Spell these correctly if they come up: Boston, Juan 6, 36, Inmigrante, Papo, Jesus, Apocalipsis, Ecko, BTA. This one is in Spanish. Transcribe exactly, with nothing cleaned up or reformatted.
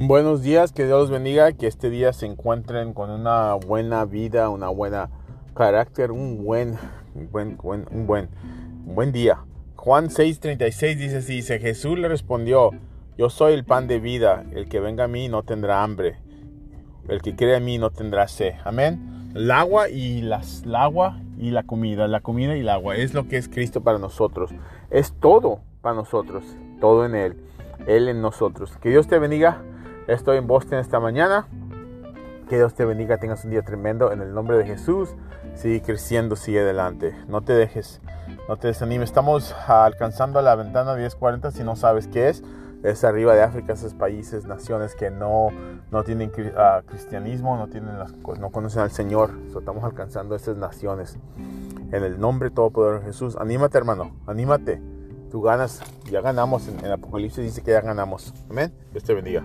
Buenos días, que Dios los bendiga, que este día se encuentren con una buena vida, una buena carácter, un buen, un buen, un buen, un buen día. Juan seis, treinta y seis dice así, dice, Jesús le respondió, yo soy el pan de vida, el que venga a mí no tendrá hambre, el que cree en mí no tendrá sed. Amén. El agua y las, el agua y la comida, la comida y el agua, es lo que es Cristo para nosotros, es todo para nosotros, todo en Él, Él en nosotros. Que Dios te bendiga. Estoy en Boston esta mañana. Que Dios te bendiga. Tengas un día tremendo. En el nombre de Jesús. Sigue creciendo. Sigue adelante. No te dejes. No te desanimes. Estamos alcanzando la ventana diez cuarenta. Si no sabes qué es. Es arriba de África. Esos países, naciones que no, no tienen uh, cristianismo. No, tienen las, no conocen al Señor. So, estamos alcanzando esas naciones. En el nombre todopoderoso de Jesús. Anímate, hermano. Anímate. Tú ganas. Ya ganamos. En, en Apocalipsis dice que ya ganamos. Amén. Dios te bendiga.